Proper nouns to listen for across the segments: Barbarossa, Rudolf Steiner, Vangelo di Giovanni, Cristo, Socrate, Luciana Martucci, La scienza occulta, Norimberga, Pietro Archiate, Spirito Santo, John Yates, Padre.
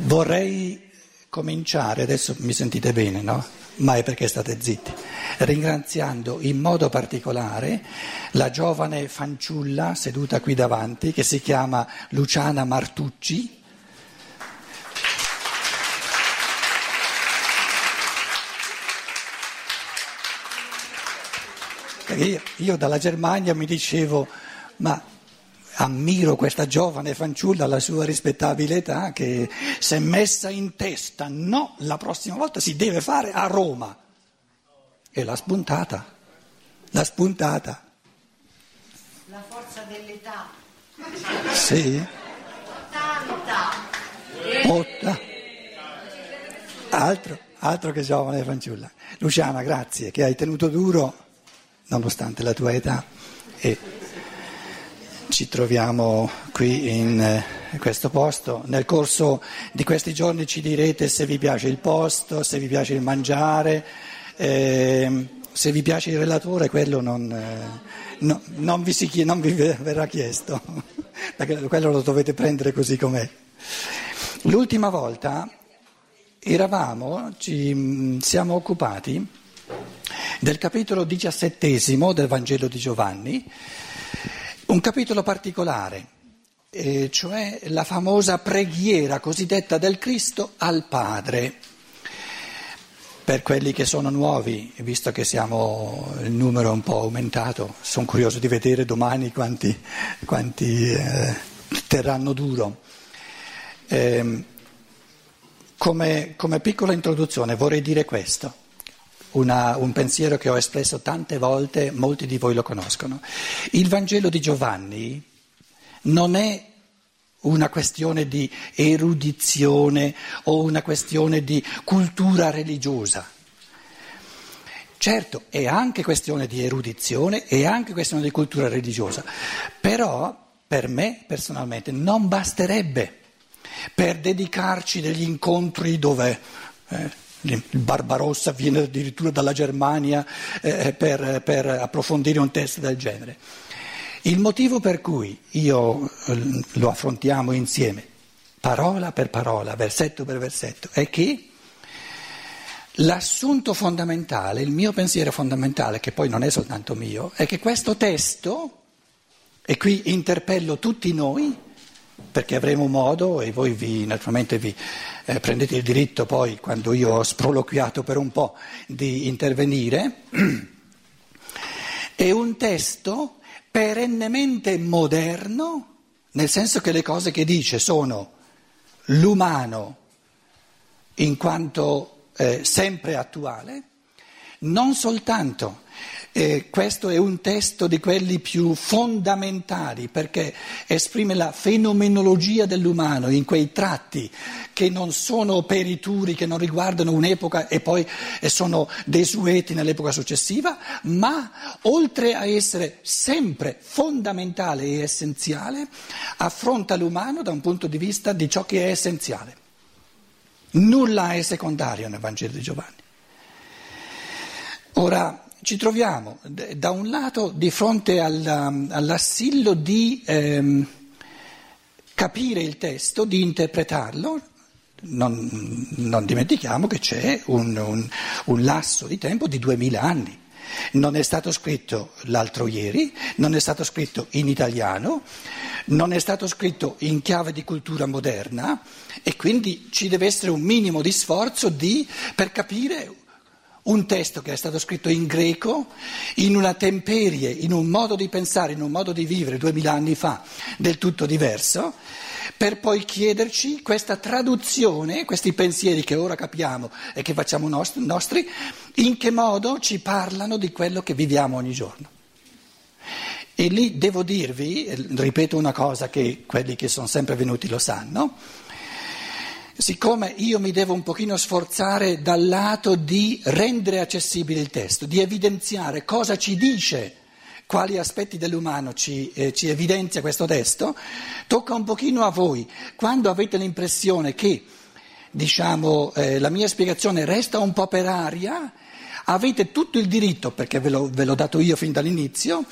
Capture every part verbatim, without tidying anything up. Vorrei cominciare, adesso mi sentite bene, no? Ma è perché state zitti, ringraziando in modo particolare la giovane fanciulla seduta qui davanti che si chiama Luciana Martucci, io, io dalla Germania mi dicevo, ma... ammiro questa giovane fanciulla alla sua rispettabile età che si è messa in testa, no, la prossima volta si deve fare a Roma. E l'ha spuntata, l'ha spuntata. La forza dell'età. Sì. ottanta. Otta. Altro, altro che giovane fanciulla. Luciana, grazie, che hai tenuto duro, nonostante la tua età. E... Ci troviamo qui in questo posto, nel corso di questi giorni ci direte se vi piace il posto, se vi piace il mangiare, eh, se vi piace il relatore, quello non, eh, no, non, vi si, non vi verrà chiesto, perché quello lo dovete prendere così com'è. L'ultima volta eravamo, ci siamo occupati del capitolo diciassettesimo del Vangelo di Giovanni, un capitolo particolare, eh, cioè la famosa preghiera cosiddetta del Cristo al Padre. Per quelli che sono nuovi, visto che siamo il numero un po' aumentato, sono curioso di vedere domani quanti, quanti eh, terranno duro. Eh, come, come piccola introduzione vorrei dire questo. Una, un pensiero che ho espresso tante volte, molti di voi lo conoscono. Il Vangelo di Giovanni non è una questione di erudizione o una questione di cultura religiosa. Certo, è anche questione di erudizione, è anche questione di cultura religiosa, però per me personalmente non basterebbe per dedicarci degli incontri dove... Eh, Il Barbarossa viene addirittura dalla Germania eh, per, per approfondire un testo del genere. Il motivo per cui io lo affrontiamo insieme, parola per parola, versetto per versetto, è che l'assunto fondamentale, il mio pensiero fondamentale, che poi non è soltanto mio, è che questo testo, e qui interpello tutti noi, perché avremo modo, e voi vi, naturalmente vi eh, prendete il diritto poi, quando io ho sproloquiato per un po', di intervenire, è un testo perennemente moderno, nel senso che le cose che dice sono l'umano in quanto eh, sempre attuale, non soltanto. Eh, questo è un testo di quelli più fondamentali perché esprime la fenomenologia dell'umano in quei tratti che non sono perituri, che non riguardano un'epoca e poi sono desueti nell'epoca successiva, ma oltre a essere sempre fondamentale e essenziale, affronta l'umano da un punto di vista di ciò che è essenziale. Nulla è secondario nel Vangelo di Giovanni. Ora, ci troviamo da un lato di fronte alla, all'assillo di ehm, capire il testo, di interpretarlo, non, non dimentichiamo che c'è un, un, un lasso di tempo di duemila anni, non è stato scritto l'altro ieri, non è stato scritto in italiano, non è stato scritto in chiave di cultura moderna e quindi ci deve essere un minimo di sforzo di, per capire un testo che è stato scritto in greco, in una temperie, in un modo di pensare, in un modo di vivere duemila anni fa, del tutto diverso, per poi chiederci questa traduzione, questi pensieri che ora capiamo e che facciamo nostri, nostri, in che modo ci parlano di quello che viviamo ogni giorno. E lì devo dirvi, ripeto una cosa che quelli che sono sempre venuti lo sanno, siccome io mi devo un pochino sforzare dal lato di rendere accessibile il testo, di evidenziare cosa ci dice, quali aspetti dell'umano ci, eh, ci evidenzia questo testo, tocca un pochino a voi. Quando avete l'impressione che, diciamo, eh, la mia spiegazione resta un po' per aria, avete tutto il diritto, perché ve l'ho, ve l'ho dato io fin dall'inizio,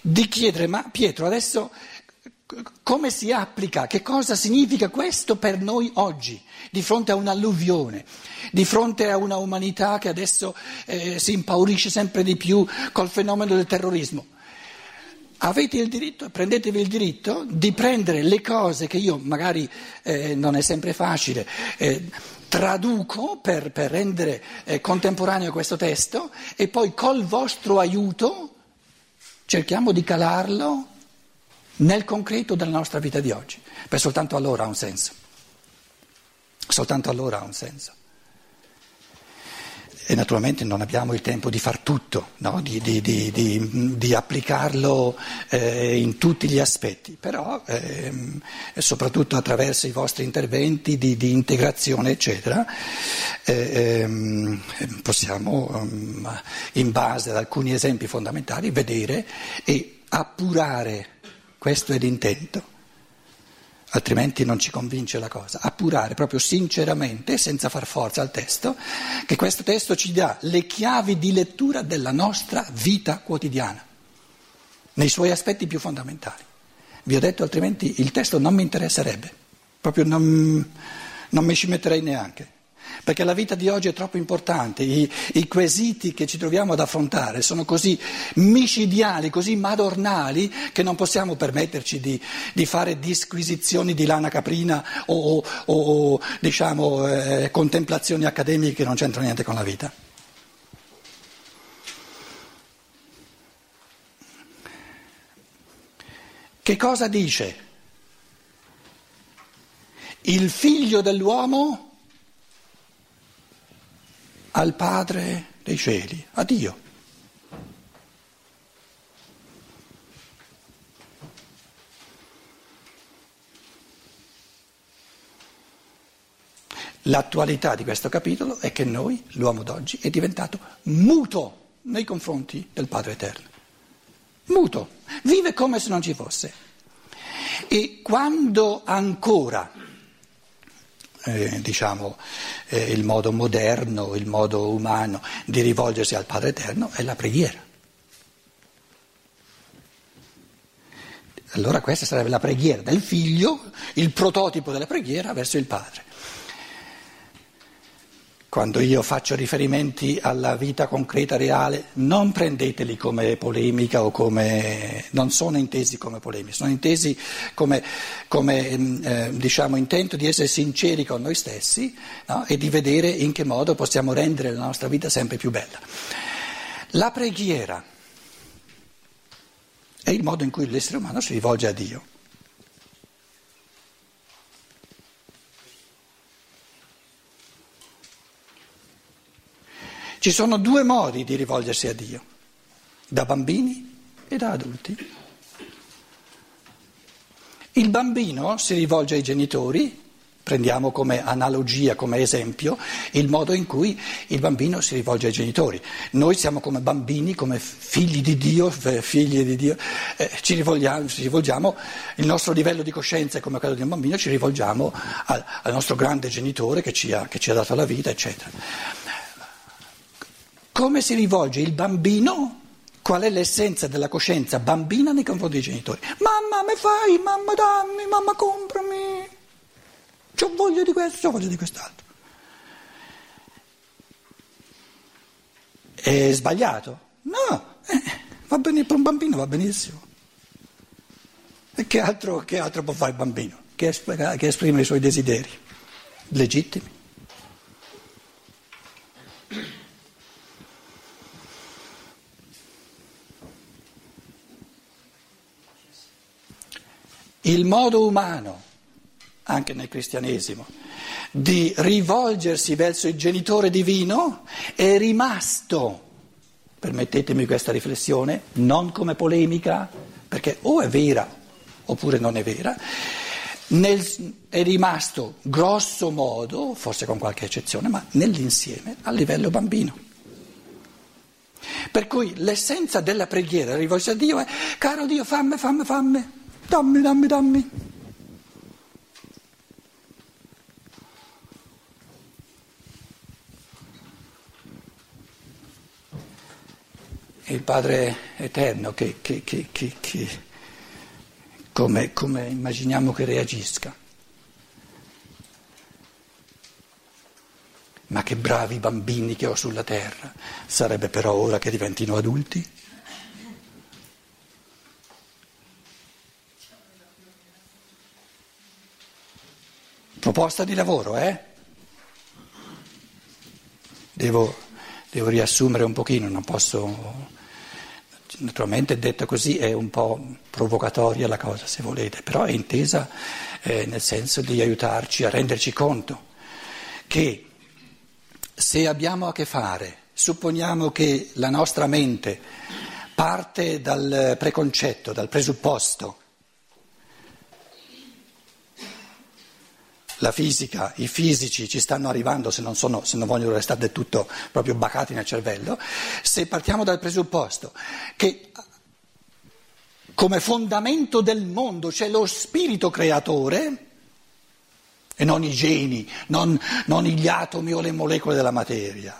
di chiedere, ma Pietro adesso... come si applica, che cosa significa questo per noi oggi, di fronte a un'alluvione, di fronte a una umanità che adesso eh, si impaurisce sempre di più col fenomeno del terrorismo. Avete il diritto, prendetevi il diritto di prendere le cose che io magari eh, non è sempre facile, eh, traduco per, per rendere eh, contemporaneo questo testo e poi col vostro aiuto cerchiamo di calarlo nel concreto della nostra vita di oggi, perché soltanto allora ha un senso, soltanto allora ha un senso. E naturalmente non abbiamo il tempo di far tutto, no? di, di, di, di, di applicarlo eh, in tutti gli aspetti, però ehm, soprattutto attraverso i vostri interventi di, di integrazione eccetera, ehm, possiamo um, in base ad alcuni esempi fondamentali vedere e appurare. Questo è l'intento, altrimenti non ci convince la cosa. Appurare proprio sinceramente, senza far forza al testo, che questo testo ci dà le chiavi di lettura della nostra vita quotidiana, nei suoi aspetti più fondamentali. Vi ho detto, altrimenti il testo non mi interesserebbe, proprio non, non mi ci metterei neanche. Perché la vita di oggi è troppo importante, I, i quesiti che ci troviamo ad affrontare sono così micidiali, così madornali, che non possiamo permetterci di, di fare disquisizioni di lana caprina o, o, o diciamo, eh, contemplazioni accademiche che non c'entrano niente con la vita. Che cosa dice? Il figlio dell'uomo... al Padre dei cieli, a Dio. L'attualità di questo capitolo è che noi, l'uomo d'oggi, è diventato muto nei confronti del Padre Eterno. Muto, vive come se non ci fosse. E quando ancora... Eh, diciamo eh, il modo moderno, il modo umano di rivolgersi al Padre Eterno è la preghiera. Allora questa sarebbe la preghiera del figlio, il prototipo della preghiera verso il Padre. Quando io faccio riferimenti alla vita concreta, reale, non prendeteli come polemica o come... non sono intesi come polemica, sono intesi come, come eh, diciamo, intento di essere sinceri con noi stessi, no? E di vedere in che modo possiamo rendere la nostra vita sempre più bella. La preghiera è il modo in cui l'essere umano si rivolge a Dio. Ci sono due modi di rivolgersi a Dio, da bambini e da adulti. Il bambino si rivolge ai genitori, prendiamo come analogia, come esempio, il modo in cui il bambino si rivolge ai genitori. Noi siamo come bambini, come figli di Dio, figlie di Dio, eh, ci rivolgiamo, ci rivolgiamo, il nostro livello di coscienza è come quello di un bambino, ci rivolgiamo al, al nostro grande genitore che ci ha, che ci ha dato la vita, eccetera. Come si rivolge il bambino? Qual è l'essenza della coscienza bambina nei confronti dei genitori? Mamma, me fai, mamma dammi, mamma comprami, c'ho voglia di questo, c'ho voglia di quest'altro. È sbagliato? No, eh, va bene, per un bambino va benissimo. E che altro, che altro può fare il bambino? Che esprime, che esprime i suoi desideri legittimi. Il modo umano, anche nel cristianesimo, di rivolgersi verso il genitore divino è rimasto, permettetemi questa riflessione, non come polemica, perché o è vera oppure non è vera, nel, è rimasto grosso modo, forse con qualche eccezione, ma nell'insieme a livello bambino. Per cui l'essenza della preghiera, la rivolta a Dio è: caro Dio, fammi, fammi, fammi. Dammi, dammi, dammi. Il Padre Eterno che, che, che, che, che come, come immaginiamo che reagisca. Ma che bravi bambini che ho sulla terra, sarebbe però ora che diventino adulti? Proposta di lavoro, eh? Devo, devo riassumere un pochino, non posso... Naturalmente detto così è un po' provocatoria la cosa, se volete, però è intesa eh, nel senso di aiutarci a renderci conto che se abbiamo a che fare, supponiamo che la nostra mente parte dal preconcetto, dal presupposto, la fisica, i fisici ci stanno arrivando se non, sono, se non vogliono restare del tutto proprio bacati nel cervello, se partiamo dal presupposto che come fondamento del mondo c'è lo spirito creatore e non i geni, non, non gli atomi o le molecole della materia.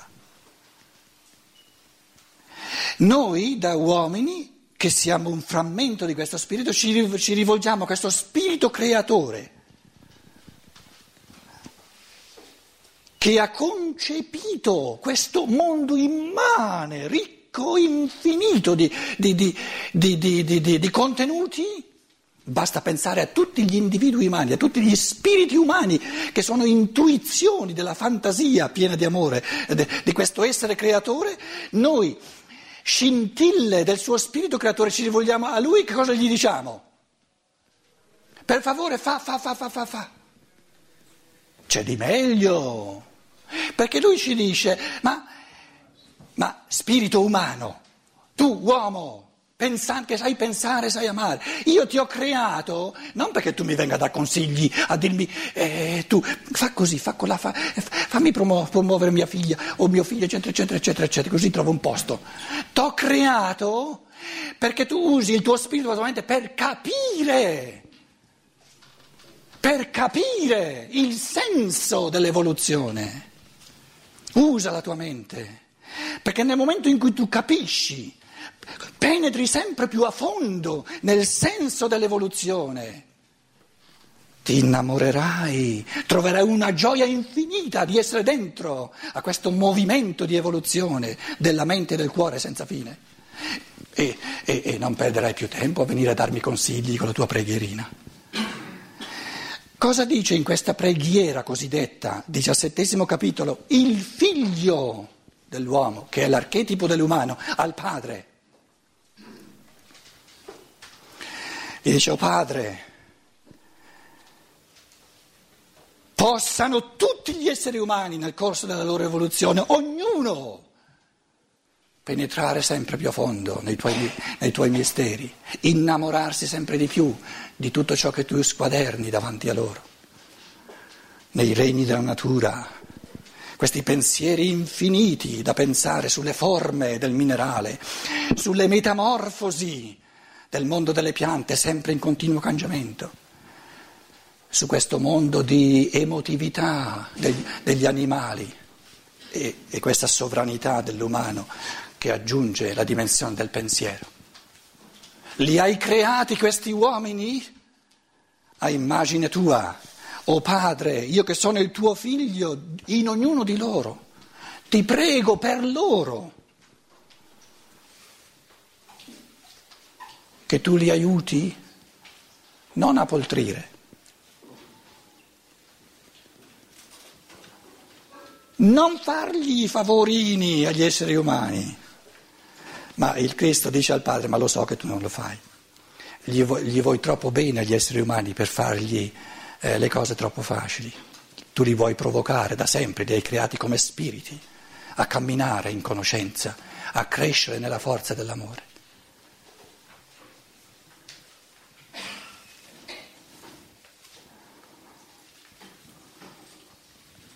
Noi da uomini, che siamo un frammento di questo spirito, ci, ci rivolgiamo a questo spirito creatore, che ha concepito questo mondo immane, ricco, infinito di, di, di, di, di, di, di, di contenuti. Basta pensare a tutti gli individui umani, a tutti gli spiriti umani che sono intuizioni della fantasia piena di amore, di questo essere creatore. Noi, scintille del suo spirito creatore, ci rivolgiamo a lui, che cosa gli diciamo? Per favore, fa, fa, fa, fa, fa, fa. C'è di meglio. Perché lui ci dice, ma, ma spirito umano, tu uomo, pensa, che sai pensare, sai amare, io ti ho creato, non perché tu mi venga a dare consigli, a dirmi, eh, tu fa così, fa colà, fa, fammi promu- promuovere mia figlia o mio figlio, eccetera, eccetera, eccetera, eccetera, così trovo un posto. T'ho creato perché tu usi il tuo spirito, la tua mente, per capire, per capire il senso dell'evoluzione. Usa la tua mente, perché nel momento in cui tu capisci, penetri sempre più a fondo nel senso dell'evoluzione, ti innamorerai, troverai una gioia infinita di essere dentro a questo movimento di evoluzione della mente e del cuore senza fine, e, e, e non perderai più tempo a venire a darmi consigli con la tua preghierina. Cosa dice in questa preghiera cosiddetta, diciassettesimo capitolo, il figlio dell'uomo, che è l'archetipo dell'umano, al padre? Gli dice, oh padre, possano tutti gli esseri umani nel corso della loro evoluzione, ognuno, penetrare sempre più a fondo nei tuoi, nei tuoi misteri, innamorarsi sempre di più di tutto ciò che tu squaderni davanti a loro, nei regni della natura, questi pensieri infiniti da pensare sulle forme del minerale, sulle metamorfosi del mondo delle piante, sempre in continuo cambiamento, su questo mondo di emotività degli, degli animali e, e questa sovranità dell'umano che aggiunge la dimensione del pensiero. Li hai creati questi uomini a immagine tua. O Padre, io che sono il tuo figlio, in ognuno di loro, ti prego per loro che tu li aiuti non a poltrire, non fargli i favorini agli esseri umani. Ma il Cristo dice al Padre, ma lo so che tu non lo fai, gli vuoi, gli vuoi troppo bene agli esseri umani per fargli... Eh, le cose troppo facili, tu li vuoi provocare da sempre, li hai creati come spiriti, a camminare in conoscenza, a crescere nella forza dell'amore.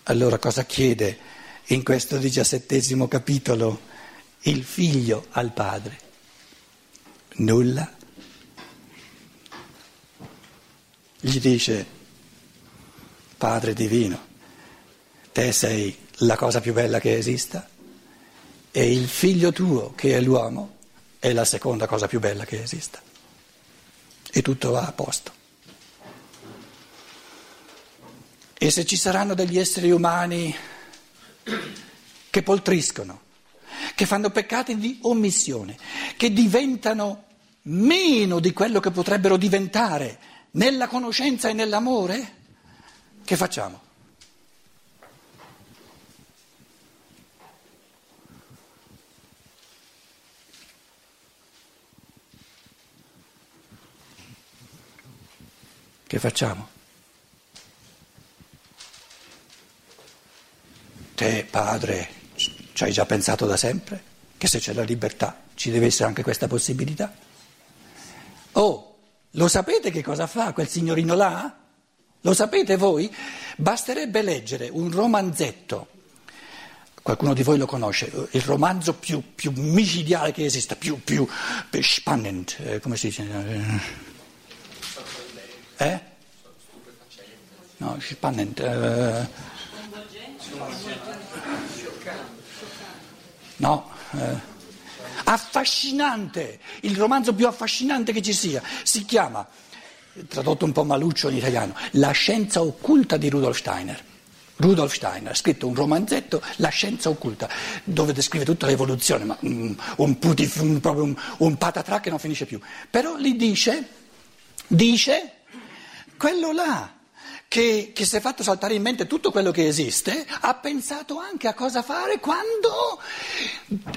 Allora cosa chiede in questo diciassettesimo capitolo il figlio al padre? Nulla. Gli dice... Padre divino, te sei la cosa più bella che esista e il figlio tuo, che è l'uomo, è la seconda cosa più bella che esista. e tutto va a posto. E se ci saranno degli esseri umani che poltriscono, che fanno peccati di omissione, che diventano meno di quello che potrebbero diventare nella conoscenza e nell'amore, che facciamo? Che facciamo? Te, padre, ci hai già pensato da sempre che se c'è la libertà ci deve essere anche questa possibilità? Oh, lo sapete che cosa fa quel signorino là? Lo sapete voi? Basterebbe leggere un romanzetto, qualcuno di voi lo conosce, il romanzo più, più micidiale che esista, più, più, più spannend, eh, come si dice? Eh? No, spannend. Eh. No, eh. affascinante, il romanzo più affascinante che ci sia, si chiama, tradotto un po' maluccio in italiano, La scienza occulta di Rudolf Steiner. Rudolf Steiner ha scritto un romanzetto, La scienza occulta, dove descrive tutta l'evoluzione, ma um, un, putif, un, un, un patatrac che non finisce più. Però lì dice, dice... quello là, che, che si è fatto saltare in mente tutto quello che esiste, ha pensato anche a cosa fare quando,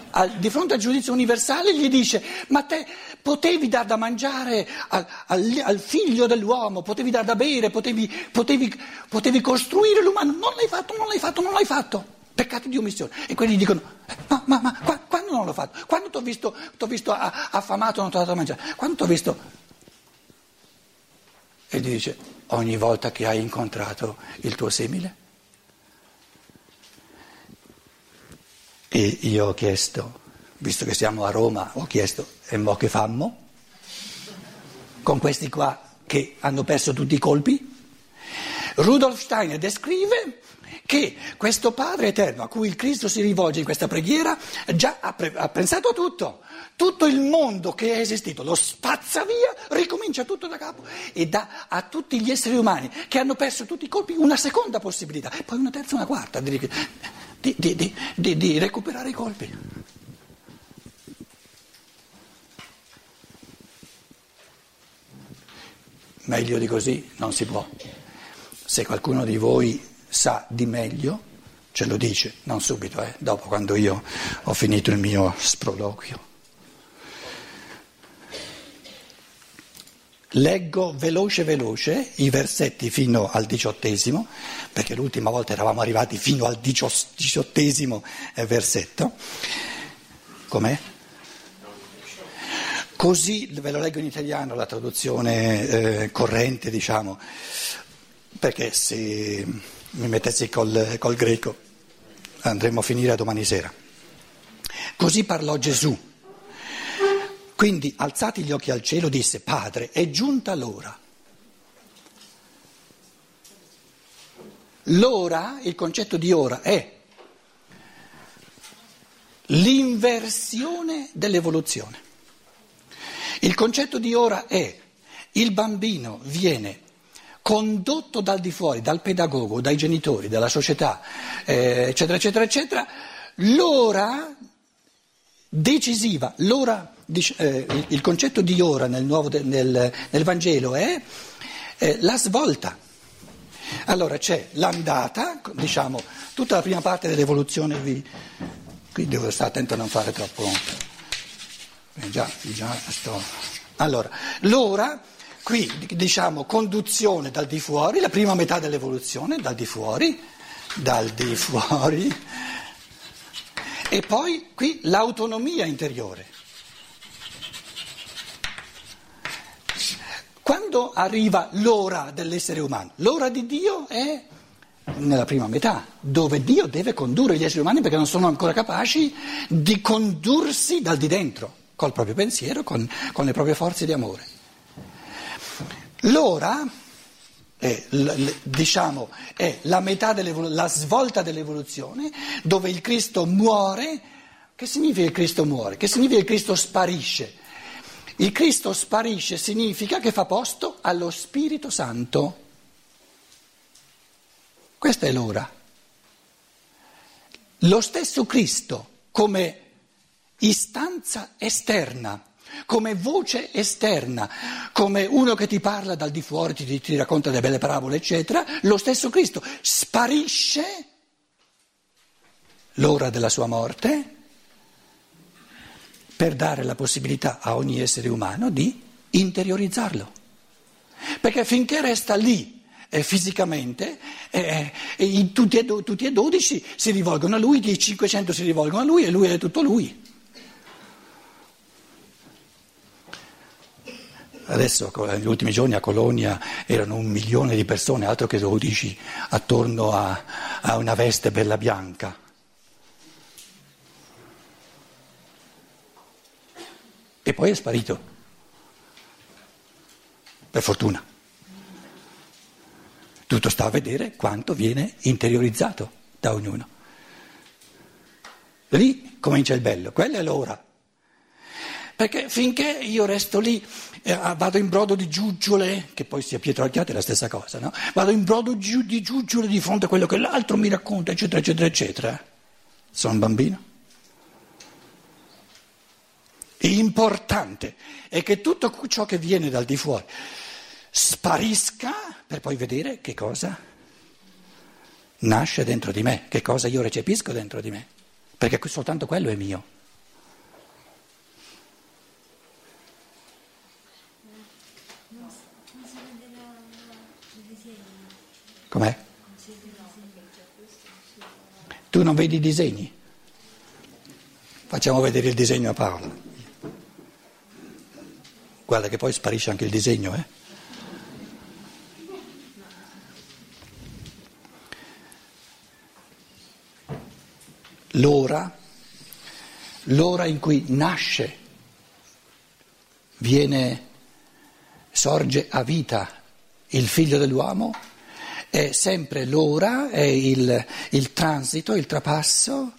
al, di fronte al giudizio universale, gli dice: ma te potevi dar da mangiare al, al, al figlio dell'uomo, potevi dar da bere, potevi, potevi, potevi costruire l'umano, non l'hai fatto, non l'hai fatto, non l'hai fatto, peccato di omissione. E quelli dicono: ma, ma, ma qua, quando non l'ho fatto? Quando ti ho visto, t'ho visto affamato, non ti ho dato da mangiare? Quando ti ho visto... E dice: ogni volta che hai incontrato il tuo simile. E io ho chiesto, visto che siamo a Roma, ho chiesto: e mo che fammo? Con questi qua che hanno perso tutti i colpi? Rudolf Steiner descrive che questo Padre eterno a cui il Cristo si rivolge in questa preghiera già ha, pre- ha pensato a tutto, tutto il mondo che è esistito lo spazza via, ricomincia tutto da capo e dà a tutti gli esseri umani che hanno perso tutti i colpi una seconda possibilità, poi una terza, una quarta di, di, di, di, di recuperare i colpi. Meglio di così non si può. Se qualcuno di voi sa di meglio, ce lo dice, non subito, eh, dopo, quando io ho finito il mio sproloquio. Leggo veloce veloce i versetti fino al diciottesimo, perché l'ultima volta eravamo arrivati fino al diciottesimo versetto. Com'è? Così, ve lo leggo in italiano, la traduzione eh, corrente, diciamo, perché se... mi mettessi col, col greco, andremo a finire a domani sera. Così parlò Gesù. Quindi, alzati gli occhi al cielo, disse: Padre, è giunta l'ora. L'ora, il concetto di ora, è l'inversione dell'evoluzione. Il concetto di ora è: il bambino viene condotto dal di fuori, dal pedagogo, dai genitori, dalla società, eh, eccetera, eccetera, eccetera, l'ora decisiva, l'ora, eh, il concetto di ora nel, nuovo, nel, nel Vangelo è eh, la svolta. Allora c'è l'andata, diciamo, tutta la prima parte dell'evoluzione, vi, qui devo stare attento a non fare troppo, eh, già, già sto, allora, l'ora... Qui diciamo conduzione dal di fuori, la prima metà dell'evoluzione, dal di fuori, dal di fuori, e poi qui l'autonomia interiore. Quando arriva l'ora dell'essere umano? L'ora di Dio è nella prima metà, dove Dio deve condurre gli esseri umani perché non sono ancora capaci di condursi dal di dentro, col proprio pensiero, con, con le proprie forze di amore. L'ora, è, diciamo, è la metà la svolta dell'evoluzione dove il Cristo muore. Che significa il Cristo muore? Che significa il Cristo sparisce? Il Cristo sparisce significa che fa posto allo Spirito Santo. Questa è l'ora. Lo stesso Cristo come istanza esterna, come voce esterna, come uno che ti parla dal di fuori, ti, ti racconta delle belle parabole, eccetera, lo stesso Cristo sparisce l'ora della sua morte per dare la possibilità a ogni essere umano di interiorizzarlo. Perché finché resta lì eh, fisicamente, eh, eh, in tutti, e do, tutti e dodici si rivolgono a lui, i cinquecento si rivolgono a lui e lui è tutto lui. Adesso negli ultimi giorni a Colonia erano un milione di persone, altro che dodici, attorno a, a una veste bella bianca. E poi è sparito, per fortuna. Tutto sta a vedere quanto viene interiorizzato da ognuno. Lì comincia il bello, quella è l'ora. Perché finché io resto lì, eh, vado in brodo di giuggiole, che poi sia Pietro Archiate è la stessa cosa, no? Vado in brodo di giuggiole di fronte a quello che l'altro mi racconta, eccetera, eccetera, eccetera. Sono un bambino. Importante è che tutto ciò che viene dal di fuori sparisca per poi vedere che cosa nasce dentro di me, che cosa io recepisco dentro di me, perché soltanto quello è mio. Com'è? Tu non vedi i disegni? Facciamo vedere il disegno a Paolo. Guarda che poi sparisce anche il disegno, eh? L'ora, l'ora in cui nasce, viene, sorge a vita il figlio dell'uomo, è sempre l'ora, è il, il transito, il trapasso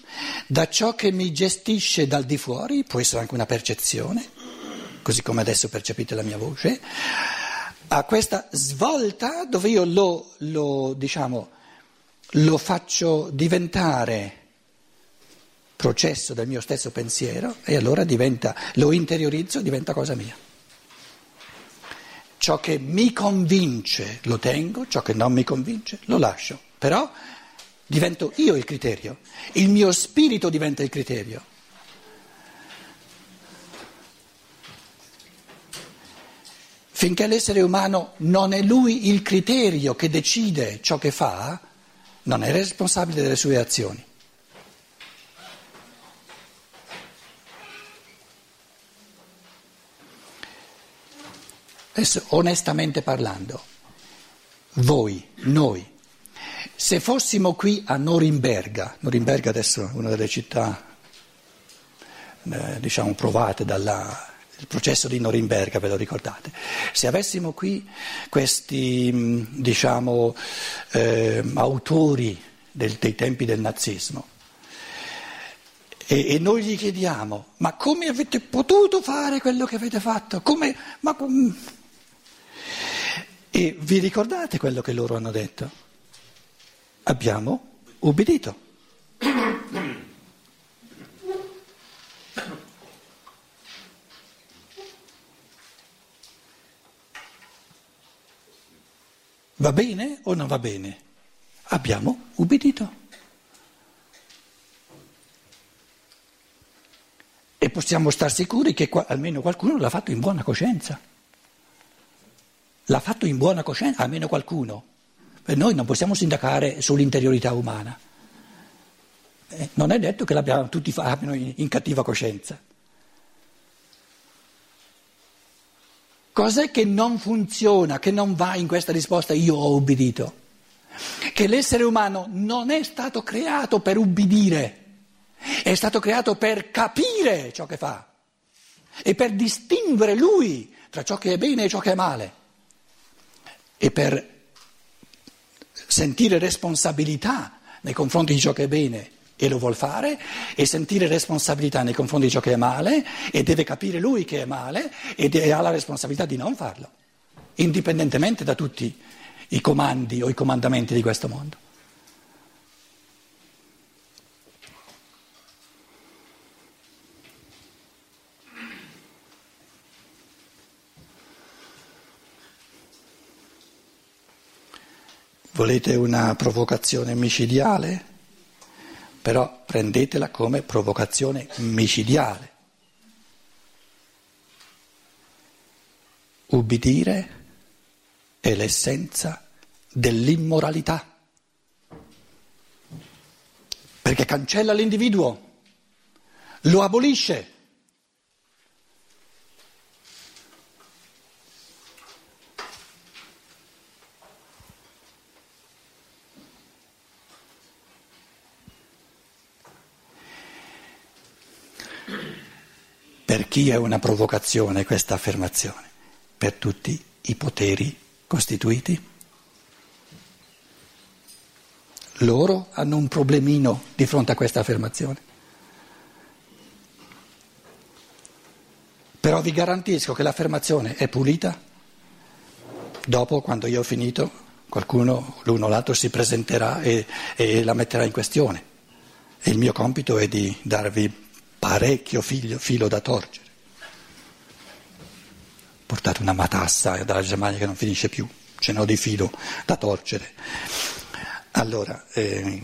da ciò che mi gestisce dal di fuori, può essere anche una percezione, così come adesso percepite la mia voce, a questa svolta dove io lo, lo, diciamo, lo faccio diventare processo del mio stesso pensiero e allora diventa, lo interiorizzo e diventa cosa mia. Ciò che mi convince lo tengo, ciò che non mi convince lo lascio, però divento io il criterio, il mio spirito diventa il criterio. Finché l'essere umano non è lui il criterio che decide ciò che fa, non è responsabile delle sue azioni. Adesso, onestamente parlando, voi, noi, se fossimo qui a Norimberga, Norimberga adesso è una delle città, eh, diciamo, provate dalla... Il processo di Norimberga, ve lo ricordate? Se avessimo qui questi, diciamo, eh, autori del, dei tempi del nazismo e, e noi gli chiediamo, ma come avete potuto fare quello che avete fatto? Come, ma, e vi ricordate quello che loro hanno detto? Abbiamo ubbidito. Va bene o non va bene? Abbiamo ubbidito. E possiamo star sicuri che qua, almeno qualcuno l'ha fatto in buona coscienza. L'ha fatto in buona coscienza, almeno qualcuno. Noi non possiamo sindacare sull'interiorità umana. Non è detto che l'abbiamo tutti fatto in cattiva coscienza. Cos'è che non funziona, che non va in questa risposta io ho ubbidito? Che l'essere umano non è stato creato per ubbidire, è stato creato per capire ciò che fa e per distinguere lui tra ciò che è bene e ciò che è male e per sentire responsabilità nei confronti di ciò che è bene e lo vuol fare, e sentire responsabilità nei confronti di ciò che è male, e deve capire lui che è male e de- ha la responsabilità di non farlo, indipendentemente da tutti i comandi o i comandamenti di questo mondo. Volete una provocazione micidiale? Però prendetela come provocazione micidiale. Ubbidire è l'essenza dell'immoralità, perché cancella l'individuo, lo abolisce. Per chi è una provocazione questa affermazione? Per tutti i poteri costituiti. Loro hanno un problemino di fronte a questa affermazione. Però vi garantisco che l'affermazione è pulita. Dopo, quando io ho finito, qualcuno, l'uno o l'altro, si presenterà e, e la metterà in questione. E il mio compito è di darvi parecchio figlio, filo da torcere. Portate una matassa dalla Germania che non finisce più, ce n'ho di filo da torcere. Allora, eh,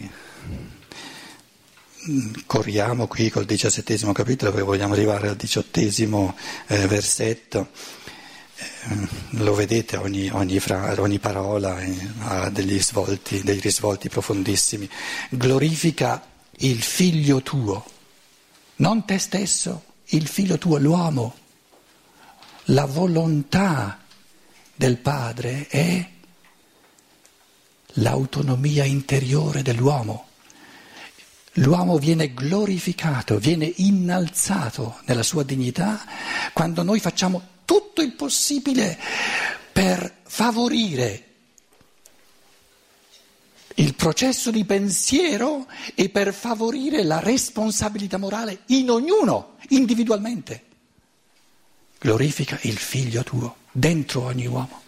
corriamo qui col diciassettesimo capitolo, perché vogliamo arrivare al diciottesimo eh, versetto. Eh, lo vedete, ogni, ogni, fra, ogni parola eh, ha degli svolti, dei risvolti profondissimi. Glorifica il figlio tuo. Non te stesso, il figlio tuo, l'uomo. La volontà del Padre è l'autonomia interiore dell'uomo. L'uomo viene glorificato, viene innalzato nella sua dignità quando noi facciamo tutto il possibile per favorire il processo di pensiero e per favorire la responsabilità morale in ognuno, individualmente. Glorifica il figlio tuo, dentro ogni uomo.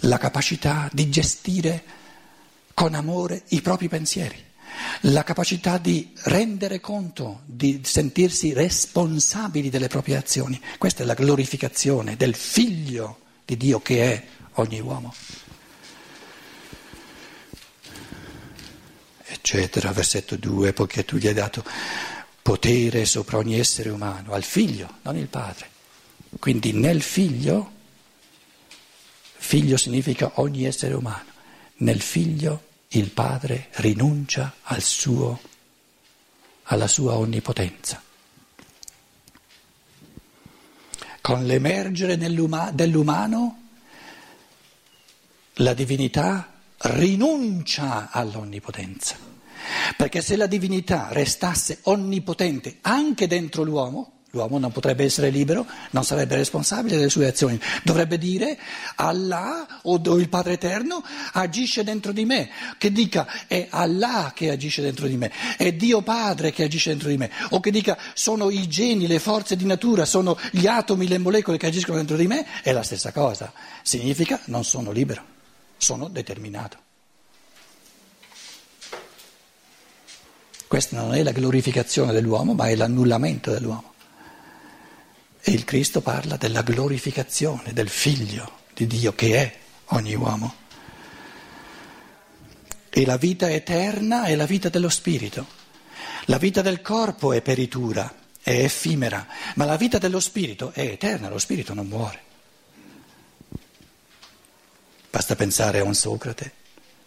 La capacità di gestire con amore i propri pensieri, la capacità di rendere conto, di sentirsi responsabili delle proprie azioni. Questa è la glorificazione del figlio di Dio che è ogni uomo. Eccetera, versetto due, poiché tu gli hai dato potere sopra ogni essere umano, al figlio, non il padre. Quindi nel figlio, figlio significa ogni essere umano, nel figlio il Padre rinuncia al suo, alla sua onnipotenza. Con l'emergere dell'umano, la divinità rinuncia all'onnipotenza. Perché se la divinità restasse onnipotente anche dentro l'uomo, l'uomo non potrebbe essere libero, non sarebbe responsabile delle sue azioni. Dovrebbe dire Allah o il Padre Eterno agisce dentro di me. Che dica è Allah che agisce dentro di me, è Dio Padre che agisce dentro di me. O che dica sono i geni, le forze di natura, sono gli atomi, le molecole che agiscono dentro di me. È la stessa cosa. Significa non sono libero, sono determinato. Questa non è la glorificazione dell'uomo, ma è l'annullamento dell'uomo. E il Cristo parla della glorificazione del Figlio di Dio che è ogni uomo. E la vita eterna è la vita dello Spirito. La vita del corpo è peritura, è effimera, ma la vita dello Spirito è eterna, lo Spirito non muore. Basta pensare a un Socrate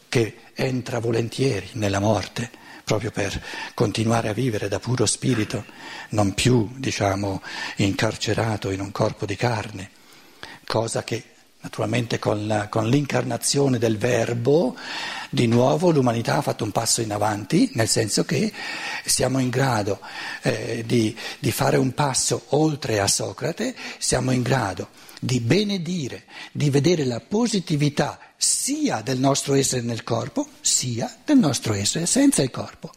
che entra volentieri nella morte, proprio per continuare a vivere da puro spirito, non più, diciamo, incarcerato in un corpo di carne, cosa che Naturalmente con, la, con l'incarnazione del Verbo, di nuovo l'umanità ha fatto un passo in avanti, nel senso che siamo in grado eh, di, di fare un passo oltre a Socrate, siamo in grado di benedire, di vedere la positività sia del nostro essere nel corpo, sia del nostro essere senza il corpo.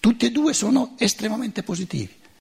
Tutti e due sono estremamente positivi.